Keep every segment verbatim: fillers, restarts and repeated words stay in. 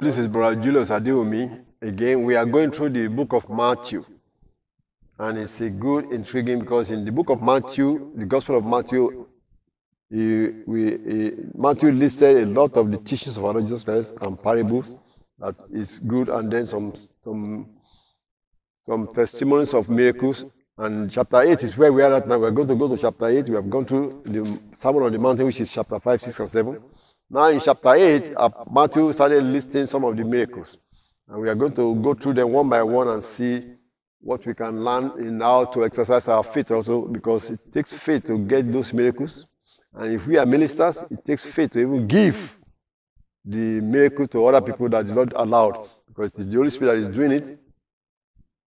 This is Brother Julius Adeyemi. Again, we are going through the book of Matthew. And it's a good, intriguing, because in the book of Matthew, the Gospel of Matthew, he, we, he, Matthew listed a lot of the teachings of our Lord Jesus Christ and parables. That is good. And then some, some, some testimonies of miracles. And chapter eight is where we are at now. We are going to go to chapter eight. We have gone through the Sermon on the Mountain, which is chapter five, six, and seven. Now in chapter eight, Matthew started listing some of the miracles. And we are going to go through them one by one and see what we can learn in how to exercise our faith also, because it takes faith to get those miracles. And if we are ministers, it takes faith to even give the miracle to other people that the Lord allowed, because it is the Holy Spirit that is doing it.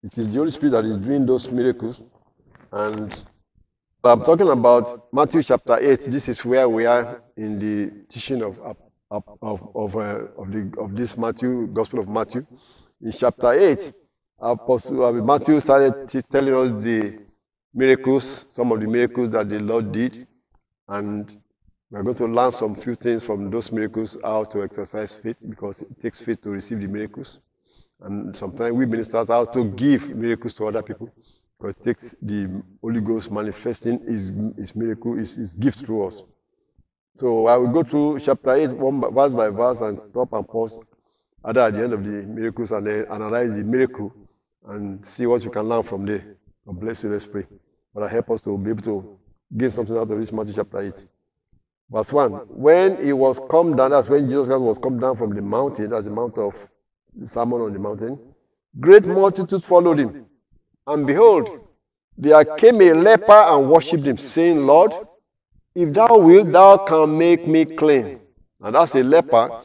It is the Holy Spirit that is doing those miracles. And I'm talking about Matthew chapter eight. This is where we are in the teaching of of of of, uh, of, the, of this Matthew Gospel of Matthew. In chapter eight, Apostle Matthew started telling us the miracles, some of the miracles that the Lord did, and we are going to learn some few things from those miracles, how to exercise faith, because it takes faith to receive the miracles, and sometimes we ministers how to give miracles to other people. Because it takes the Holy Ghost manifesting his, his miracle, his, his gift through us. So I will go through chapter eight, one, verse by verse, and stop and pause at the end of the miracles and then analyze the miracle and see what you can learn from there. God bless you. Let's pray. But help us to be able to get something out of this Matthew chapter eight. Verse one. When he was come down, that's when Jesus Christ was come down from the mountain, that's the mount of the Sermon on the Mountain, great multitudes followed him. And behold, there came a leper and worshipped him, saying, Lord, if thou wilt, thou canst make me clean. And that's a leper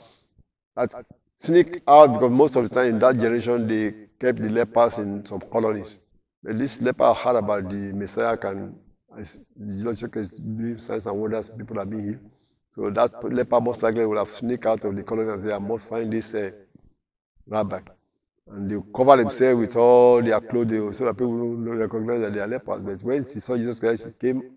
that sneaked out, because most of the time in that generation, they kept the lepers in some colonies. But this leper heard about the Messiah can, the Lord Jesus doing signs and wonders, people are being healed. So that leper most likely would have sneaked out of the colony and said, I must find this uh, rabbi. And they cover themselves with all their clothes so that people don't recognize that they are lepers. But when she saw Jesus Christ, she came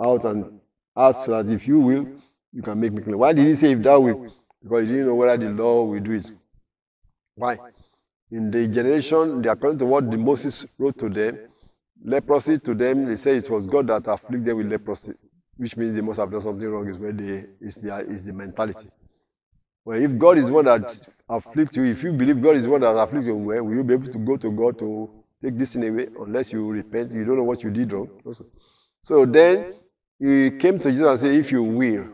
out and asked that if you will, you can make me clean. Why did he say if thou will? Because he didn't know whether the law will do it. Why? In the generation, according to what the Moses wrote to them, leprosy to them, they say it was God that afflicted them with leprosy, which means they must have done something wrong. Is where they is their is the mentality. Well, if God is one that afflicts you, if you believe God is one that afflicts you, well, will you be able to go to God to take this thing away unless you repent? You don't know what you did wrong. Also. So then he came to Jesus and said, if you will,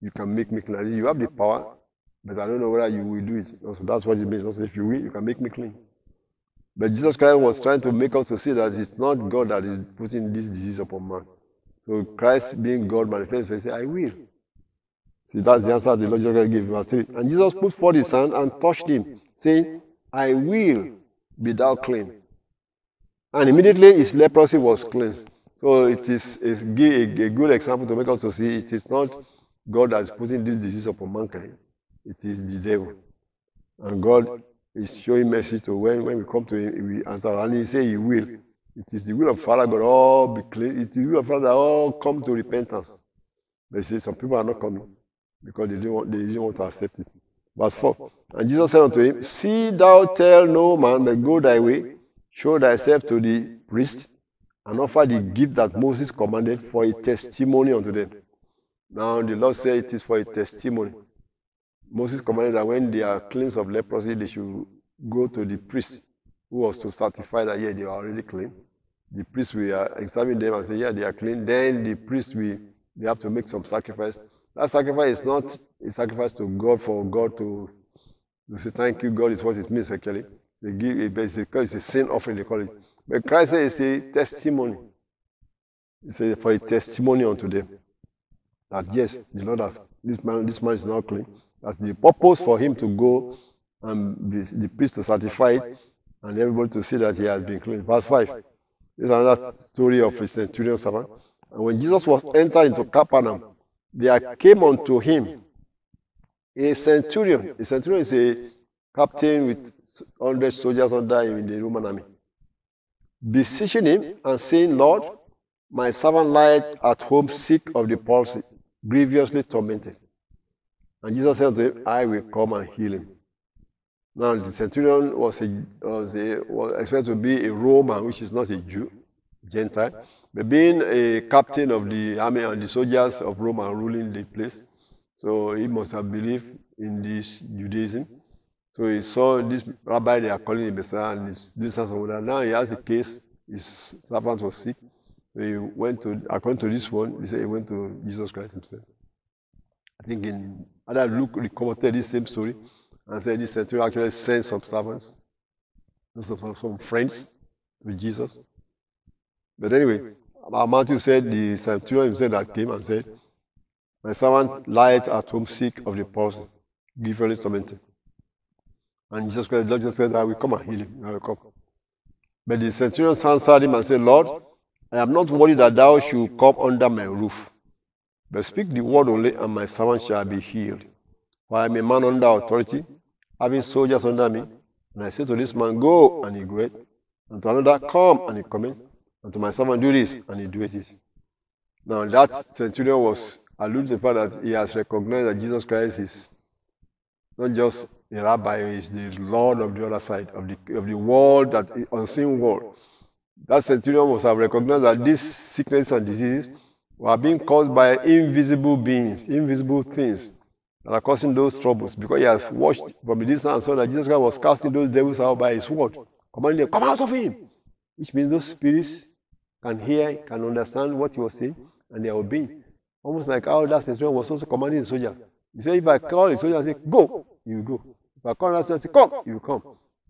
you can make me clean. You have the power, but I don't know whether you will do it. Also, that's what it means. Also, if you will, you can make me clean. But Jesus Christ was trying to make us to see that it's not God that is putting this disease upon man. So Christ, being God, manifested, said, I will. See, that's the answer the Lord Jesus Christ gave verse three. And Jesus put forth his hand and touched him, saying, I will be thou clean. And immediately his leprosy was cleansed. So it is a, a good example to make us to see it is not God that is putting this disease upon mankind. It is the devil. And God is showing mercy to when, when we come to him, we answer. And he says he will. It is the will of Father God all be clean. It is the will of Father all come to repentance. But see, some people are not coming, because they didn't, want, they didn't want to accept it. Verse four. And Jesus said unto him, see thou tell no man, but go thy way, show thyself to the priest, and offer the gift that Moses commanded for a testimony unto them. Now the Lord said it is for a testimony. Moses commanded that when they are cleansed of leprosy, they should go to the priest, who was to certify that, yeah, they are already clean. The priest will examine them and say, yeah, they are clean. Then the priest will, they have to make some sacrifice. That sacrifice is not a sacrifice to God for God to, to say thank you, God, is what it means actually. They give a basic, it's a sin offering, they call it. But Christ said it's a testimony. It's a, for a testimony unto them. That yes, the Lord has, this man, this man is now clean. That's the purpose for him to go and the priest to certify it, and everybody to see that he has been cleansed. Verse five. This is another story of a centurion servant. And when Jesus was entered into Capernaum, there came unto him a centurion. A centurion is a captain with one hundred soldiers under him in the Roman army, beseeching him and saying, Lord, my servant lieth at home sick of the palsy, grievously tormented. And Jesus said to him, I will come and heal him. Now, the centurion was, a, was, a, was expected to be a Roman, which is not a Jew, Gentile. But being a captain of the army and the soldiers of Rome are ruling the place, so he must have believed in this Judaism. So he saw this rabbi they are calling a Messiah, and he's doing something. Now he has a case, his servant was sick. So he went to, according to this one, he said he went to Jesus Christ himself. I think in other Luke recounted this same story and said this centurion actually sent some servants, some friends to Jesus. But anyway, Matthew said the centurion himself that came and said, my servant lieth at home sick of the palsy, grievously tormented. And Jesus Christ, Lord Jesus said, I will come and heal him. I will come. But the centurion answered him and said, Lord, I am not worthy that thou should come under my roof. But speak the word only, and my servant shall be healed. For I am a man under authority, having soldiers under me. And I say to this man, go, and he goeth. And to another, come, and he cometh. And to my servant, do this, and he doeth it. Now that centurion was alluding to the fact that he has recognized that Jesus Christ is not just a rabbi, he is the Lord of the other side, of the, of the world, that unseen world. That centurion must have recognized that these sicknesses and diseases were being caused by invisible beings, invisible things that are causing those troubles. Because he has watched from the distance and saw that Jesus Christ was casting those devils out by his word, commanding them, come out of him! Which means those spirits can hear, can understand what he was saying, and they are obeying. Almost like how that centurion was also commanding the soldier. He said, if I call the soldier and say, go, he will go. If I call the soldier and say, come, he will come.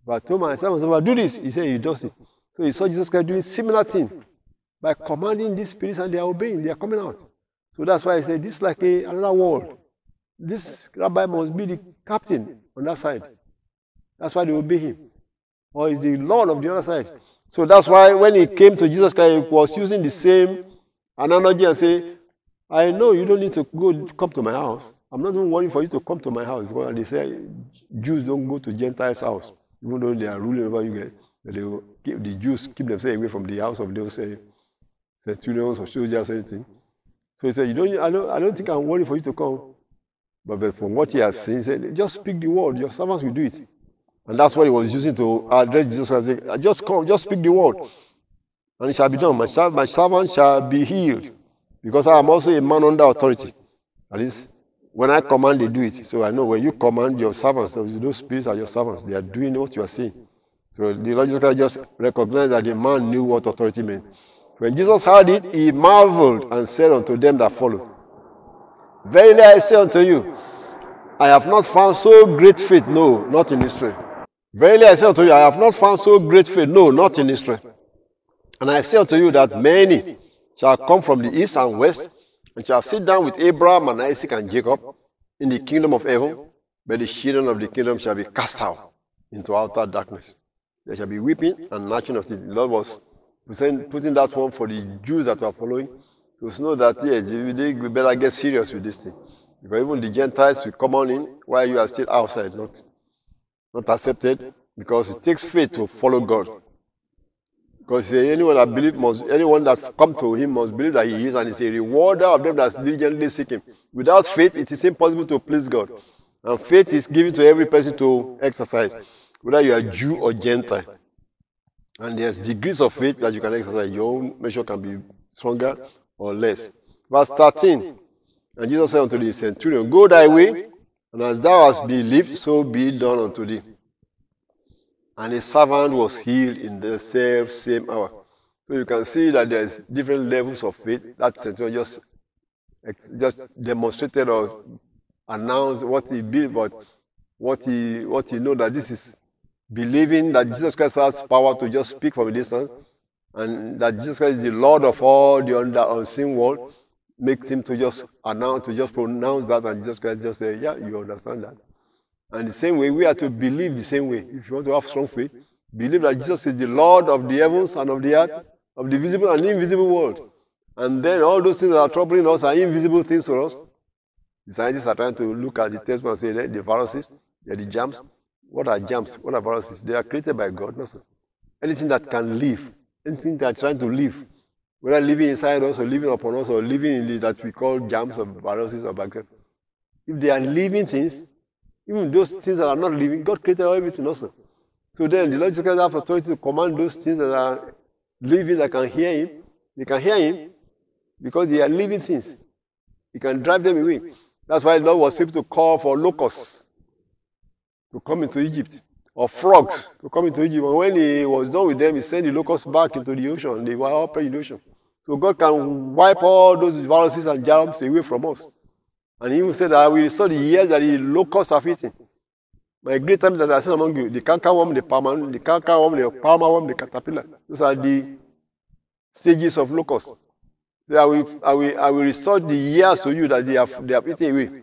If I told myself, if I do this, he said, he does it. So he saw Jesus Christ doing similar things by commanding these spirits, and they are obeying, they are coming out. So that's why I say this is like a, another world. This rabbi must be the captain on that side. That's why they obey him. Or he's the Lord of the other side. So that's why when he came to Jesus Christ, he was using the same analogy and say, I know you don't need to go to come to my house. I'm not even worried for you to come to my house. Because they say Jews don't go to Gentiles' house, even though they are ruling over you guys. But they will keep, the Jews keep themselves away from the house of those uh, centurions or soldiers or anything. So he said, you don't, I, don't, I don't think I'm worried for you to come. But, but from what he has seen, he said, just speak the word. Your servants will do it. And that's what he was using to address Jesus Christ. Just come, just speak the word, and it shall be done. My, my servant shall be healed, because I am also a man under authority. At least when I command, they do it. So I know when you command your servants, those spirits are your servants. They are doing what you are saying. So the Lord Jesus Christ just recognized that the man knew what authority meant. When Jesus heard it, he marveled and said unto them that followed, verily I say unto you, I have not found so great faith, no, not in Israel. Verily I say unto you, I have not found so great faith, no, not in Israel. And I say unto you that many shall come from the east and west, and shall sit down with Abraham and Isaac and Jacob in the kingdom of heaven, but the children of the kingdom shall be cast out into outer darkness. There shall be weeping and gnashing of teeth. The Lord was putting that one for the Jews that were following, to know that, yes, we better get serious with this thing. Because even the Gentiles will come on in while you are still outside, not not accepted, because it takes faith to follow God. Because anyone that believes must, anyone that comes to him must believe that he is, and is a rewarder of them that diligently seek him. Without faith, it is impossible to please God. And faith is given to every person to exercise, whether you are Jew or Gentile. And there's degrees of faith that you can exercise. Your own measure can be stronger or less. Verse thirteen. And Jesus said unto the centurion, go thy way, and as thou hast believed, so be it done unto thee. And his servant was healed in the self same hour. So you can see that there's different levels of faith. That centurion just, just demonstrated or announced what he believed, but what he, what he knew that this is believing that Jesus Christ has power to just speak from a distance, and that Jesus Christ is the Lord of all the unseen world. Makes him to just announce, to just pronounce that, and Jesus Christ just say, yeah, you understand that. And the same way, we are to believe the same way. If you want to have strong faith, believe that Jesus is the Lord of the heavens and of the earth, of the visible and invisible world. And then all those things that are troubling us are invisible things for us. The scientists are trying to look at the textbook and say that the viruses, they're the germs. What are germs? What are viruses? They are created by God. Nothing. Anything that can live, anything that are trying to live, whether living inside us or living upon us or living in the, that we call germs or viruses or bacteria. If they are living things, even those things that are not living, God created everything also. So then the Lord Jesus Christ has authority to command those things that are living, that can hear Him. They can hear Him because they are living things. He can drive them away. That's why the Lord was able to call for locusts to come into Egypt, or frogs to come into Egypt. And when He was done with them, He sent the locusts back into the ocean. They were all in the ocean. So God can wipe all those viruses and germs away from us. And He even said that I will restore the years that the locusts have eaten. My great time that I seen among you, the cankerworm, the palmer, the cankerworm, the palmer worm, the caterpillar. Those are the stages of locusts. So I will, I will, I will restore the years to you that they have, they have eaten away.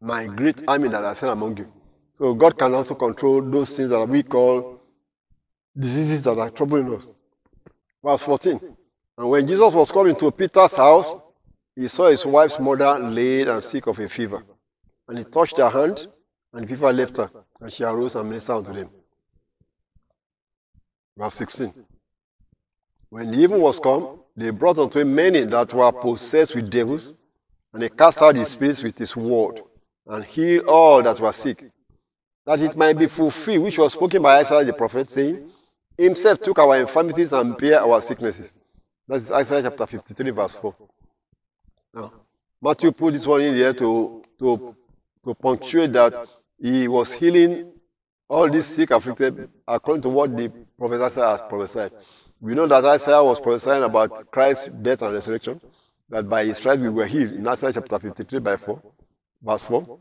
My great army that I sent among you. So God can also control those things that we call diseases that are troubling us. Verse fourteen. And when Jesus was coming to Peter's house, He saw his wife's mother laid and sick of a fever. And He touched her hand, and the fever left her, and she arose and ministered unto them. Verse sixteen. When the even was come, they brought unto Him many that were possessed with devils, and He cast out the spirits with His word, and healed all that were sick, that it might be fulfilled which was spoken by Isaiah the prophet, saying, Himself took our infirmities and bare our sicknesses. That is Isaiah chapter fifty-three, verse four. Now, Matthew put this one in there to, to, to punctuate that He was healing all these sick afflicted according to what the prophet Isaiah has prophesied. We know that Isaiah was prophesying about Christ's death and resurrection, that by His stripes we were healed in Isaiah chapter fifty-three, by four, verse four.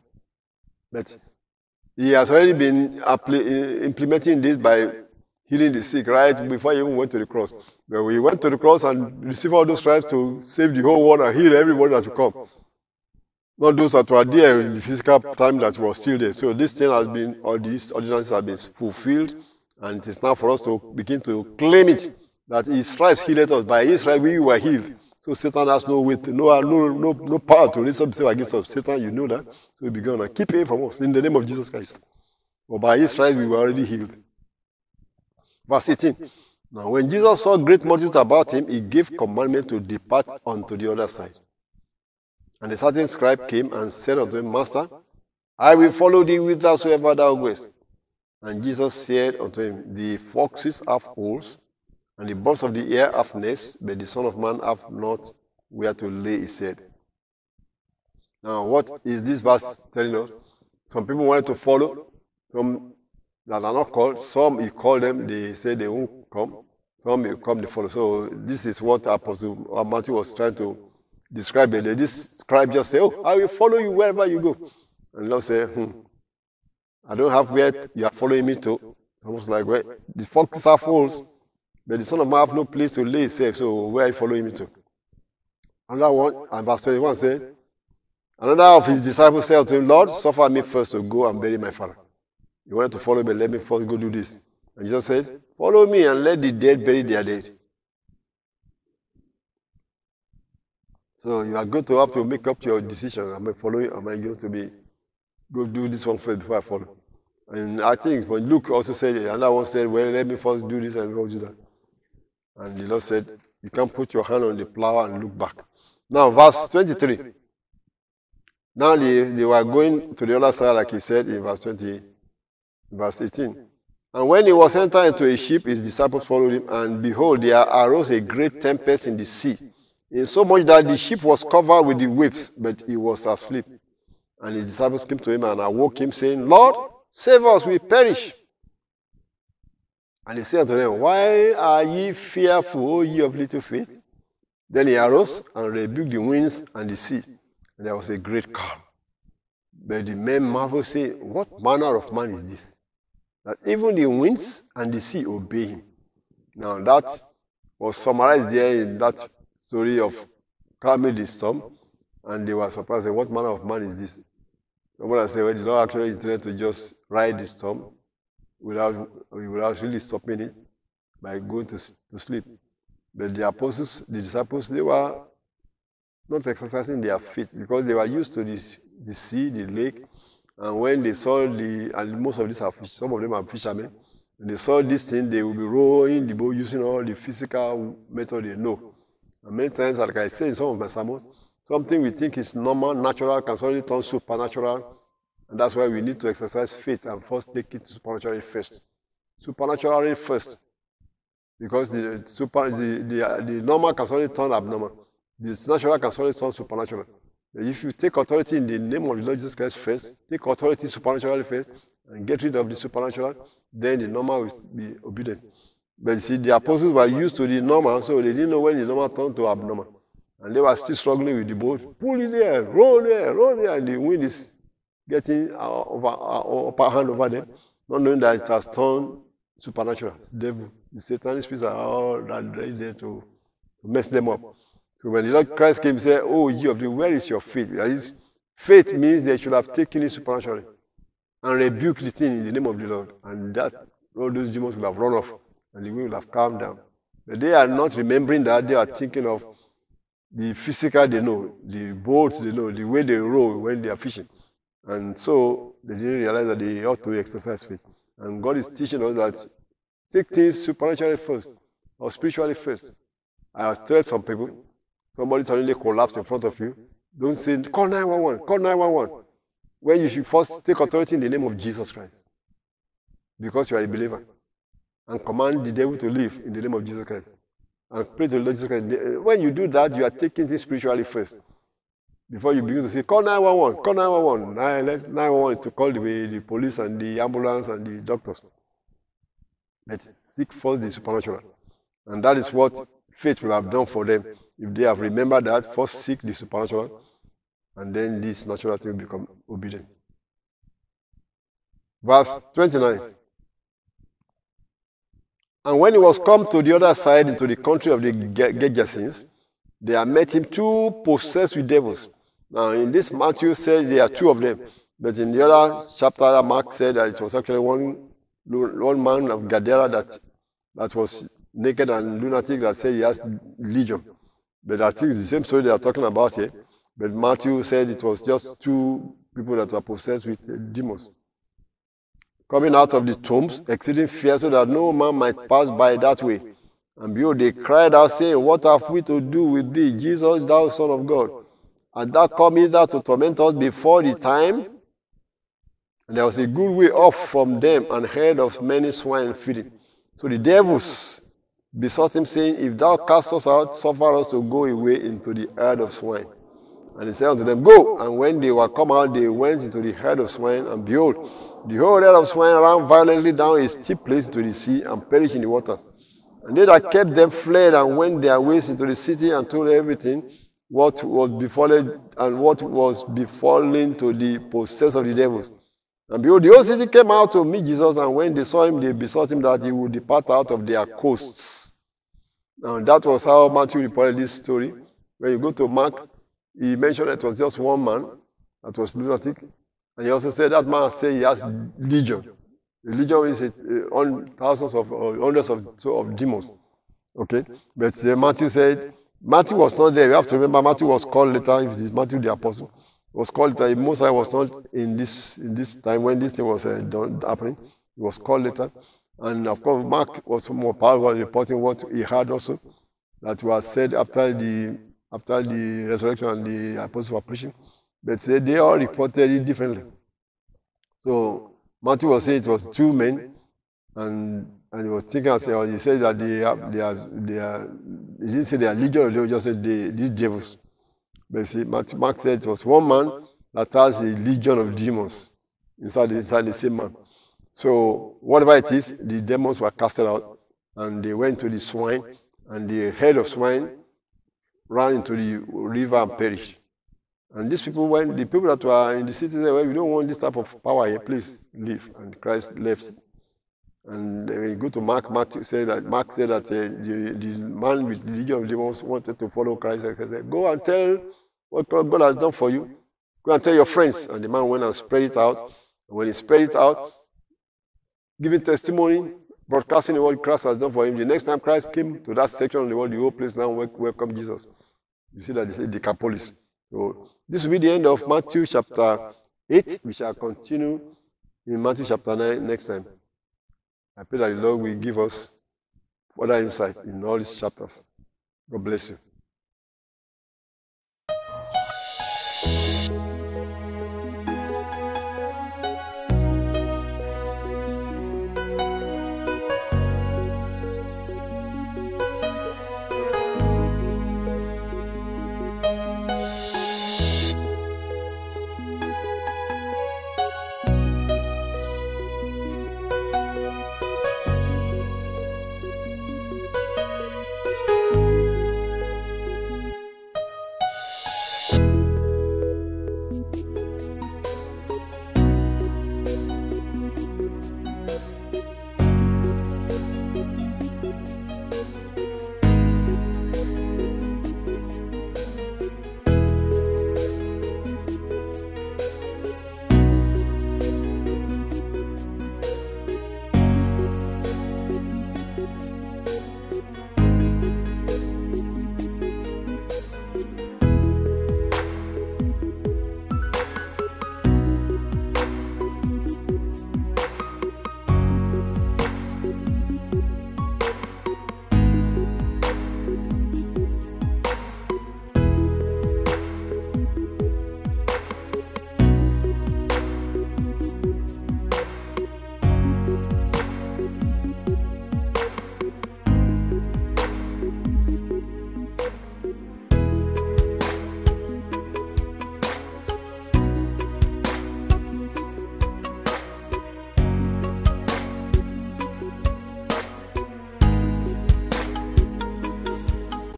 But He has already been implementing this by healing the sick right before He even went to the cross. But we went to the cross and received all those stripes to save the whole world and heal everyone that will come. Not those that were there in the physical time that were still there. So this thing has been, all these ordinances have been fulfilled, and it is now for us to begin to claim it, that His stripes healed us. By His stripes we were healed. So Satan has no weight, no, no, no, no power to raise up himself against us. Satan, you know that. So we'll be gone and keep him from us in the name of Jesus Christ. For by His stripes we were already healed. Verse eighteen. Now when Jesus saw great multitudes about Him, He gave commandment to depart unto the other side. And a certain scribe came and said unto Him, Master, I will follow Thee whithersoever Thou goest. And Jesus said unto Him, The foxes have holes, and the birds of the air have nests, but the Son of Man hath not where to lay His head. Now what is this verse telling us? Some people wanted to follow, some that are not called. Some He called them, they said they won't come. Some will come, they follow. So this is what Apostle Matthew was trying to describe. It. This scribe just said, oh, I will follow you wherever you go. And the Lord said, hmm, I don't have where you are following me to. Almost like, where the foxes have holes, but the Son of Man have no place to lay himself, so where are you following me to? Another one, and verse twenty-one said, another of His disciples said to Him, Lord, suffer me first to go and bury my father. You wanted to follow me, let me first go do this. And Jesus said, follow me and let the dead bury their dead. So you are going to have to make up your decision. Am I following? Am I going to be go do this one first before I follow? And I think when Luke also said, another one said, well, let me first do this and go do that. And the Lord said, you can't put your hand on the plow and look back. Now, verse twenty-three. Now they, they were going to the other side, like He said in verse twenty, verse eighteen. And when He was entered into a ship, His disciples followed Him, and behold, there arose a great tempest in the sea, insomuch that the ship was covered with the waves, but He was asleep. And His disciples came to Him and awoke Him, saying, Lord, save us, we perish. And He said to them, Why are ye fearful, O ye of little faith? Then He arose and rebuked the winds and the sea, and there was a great calm. But the men marveled, saying, What manner of man is this, that even the winds and the sea obey Him? Now that was summarized there in that story of calming the storm, and they were surprised, What manner of man is this? Someone has said, well, it's not actually internet to just ride the storm without, without really stopping it by going to, to sleep. But the apostles, the disciples, they were not exercising their faith because they were used to this, the sea, the lake. And when they saw the, and most of these are fish, some of them are fishermen, when they saw this thing, they would be rowing the boat using all the physical method they know. And many times, like I say in some of my sermons, something we think is normal, natural, can suddenly turn supernatural. And that's why we need to exercise faith and first take it to supernatural first. Supernatural first. Because the, super, the, the, the normal can suddenly turn abnormal. The natural can suddenly turn supernatural. If you take authority in the name of the Lord Jesus Christ first, take authority supernaturally first, and get rid of the supernatural, then the normal will be obedient. But you see, the apostles were used to the normal, so they didn't know when the normal turned to abnormal. And they were still struggling with the boat. Pull it there, roll there, roll there, and the wind is getting over, upper hand over them, not knowing that it has turned supernatural. It's devil. The satanic spirits are all right there to mess them up. So when the Lord Christ came, he said, oh, ye of the, where is your faith? That is, faith means they should have taken it supernaturally and rebuked the thing in the name of the Lord. And that, all those demons will have run off and the wind will have calmed down. But they are not remembering that. They are thinking of the physical they know, the boat they know, the way they row when they are fishing. And so they didn't realize that they ought to exercise faith. And God is teaching us that take things supernaturally first or spiritually first. I have told some people, somebody suddenly collapsed in front of you, don't say, call nine one one, call nine one one. When you should first take authority in the name of Jesus Christ, because you are a believer, and command the devil to leave in the name of Jesus Christ, and pray to the Lord Jesus Christ. When you do that, you are taking things spiritually first, before you begin to say, call nine one one, call nine one one. nine one one is to call the, the police and the ambulance and the doctors. Let's seek first the supernatural. And that is what faith will have done for them. If they have remembered that, first seek the supernatural, and then this natural thing will become obedient. Verse twenty-nine. And when he was come to the other side into the country of the Gadarenes, there met him two possessed with devils. Now in this Matthew said there are two of them, but in the other chapter Mark said that it was actually one, one man of Gadara that, that was naked and lunatic that said he has legion. But I think it's the same story they are talking about here. But Matthew said it was just two people that were possessed with demons. Coming out of the tombs, exceeding fear, so that no man might pass by that way. And behold, they cried out, saying, what have we to do with thee, Jesus, thou Son of God? And thou come hither to torment us before the time? And there was a good way off from them, and herd of many swine feeding. So the devils besought him, saying, if thou cast us out, suffer us to go away into the herd of swine. And he said unto them, go. And when they were come out, they went into the herd of swine, and behold, the whole herd of swine ran violently down a steep place into the sea, and perished in the water. And they that kept them fled, and went their ways into the city, and told everything what was befallen, and what was befallen to the possessed of the devils. And behold, the whole city came out to meet Jesus, and when they saw him, they besought him that he would depart out of their coasts. Now, that was how Matthew reported this story. When you go to Mark, he mentioned it was just one man that was lunatic, and he also said that man said he has legion. The legion is a, a, on thousands of, or hundreds of, so of demons. Okay? But uh, Matthew said, Matthew was not there. You have to remember, Matthew was called later, if it is Matthew the Apostle. Was called later. Moses was not in this in this time when this thing was uh, done, happening. He was called later, and of course Mark was more powerful reporting what he had also that was said after the after the resurrection and the apostles were preaching. But they, they all reported it differently. So Matthew was saying it was two men, and and he was thinking and say, he said that they have, they are they are he didn't say they are legion. They just said they, these devils. But see, Mark said it was one man that has a legion of demons inside, inside the same man. So whatever it is, the demons were casted out, and they went to the swine, and the herd of swine ran into the river and perished. And these people, when the people that were in the city said, well, we don't want this type of power here, please leave. And Christ left. And when you go to Mark, Mark said that, Mark said that uh, the, the man with the legion of demons wanted to follow Christ. And Christ said, go and tell what God has done for you. Go and tell your friends. And the man went and spread it out. And when he spread it out, giving testimony, broadcasting the word Christ has done for him. The next time Christ came to that section of the world, the whole place now welcomed Jesus. You see that they say Decapolis. So this will be the end of Matthew chapter eight. We shall continue in Matthew chapter nine next time. I pray that the Lord will give us further insight in all these chapters. God bless you.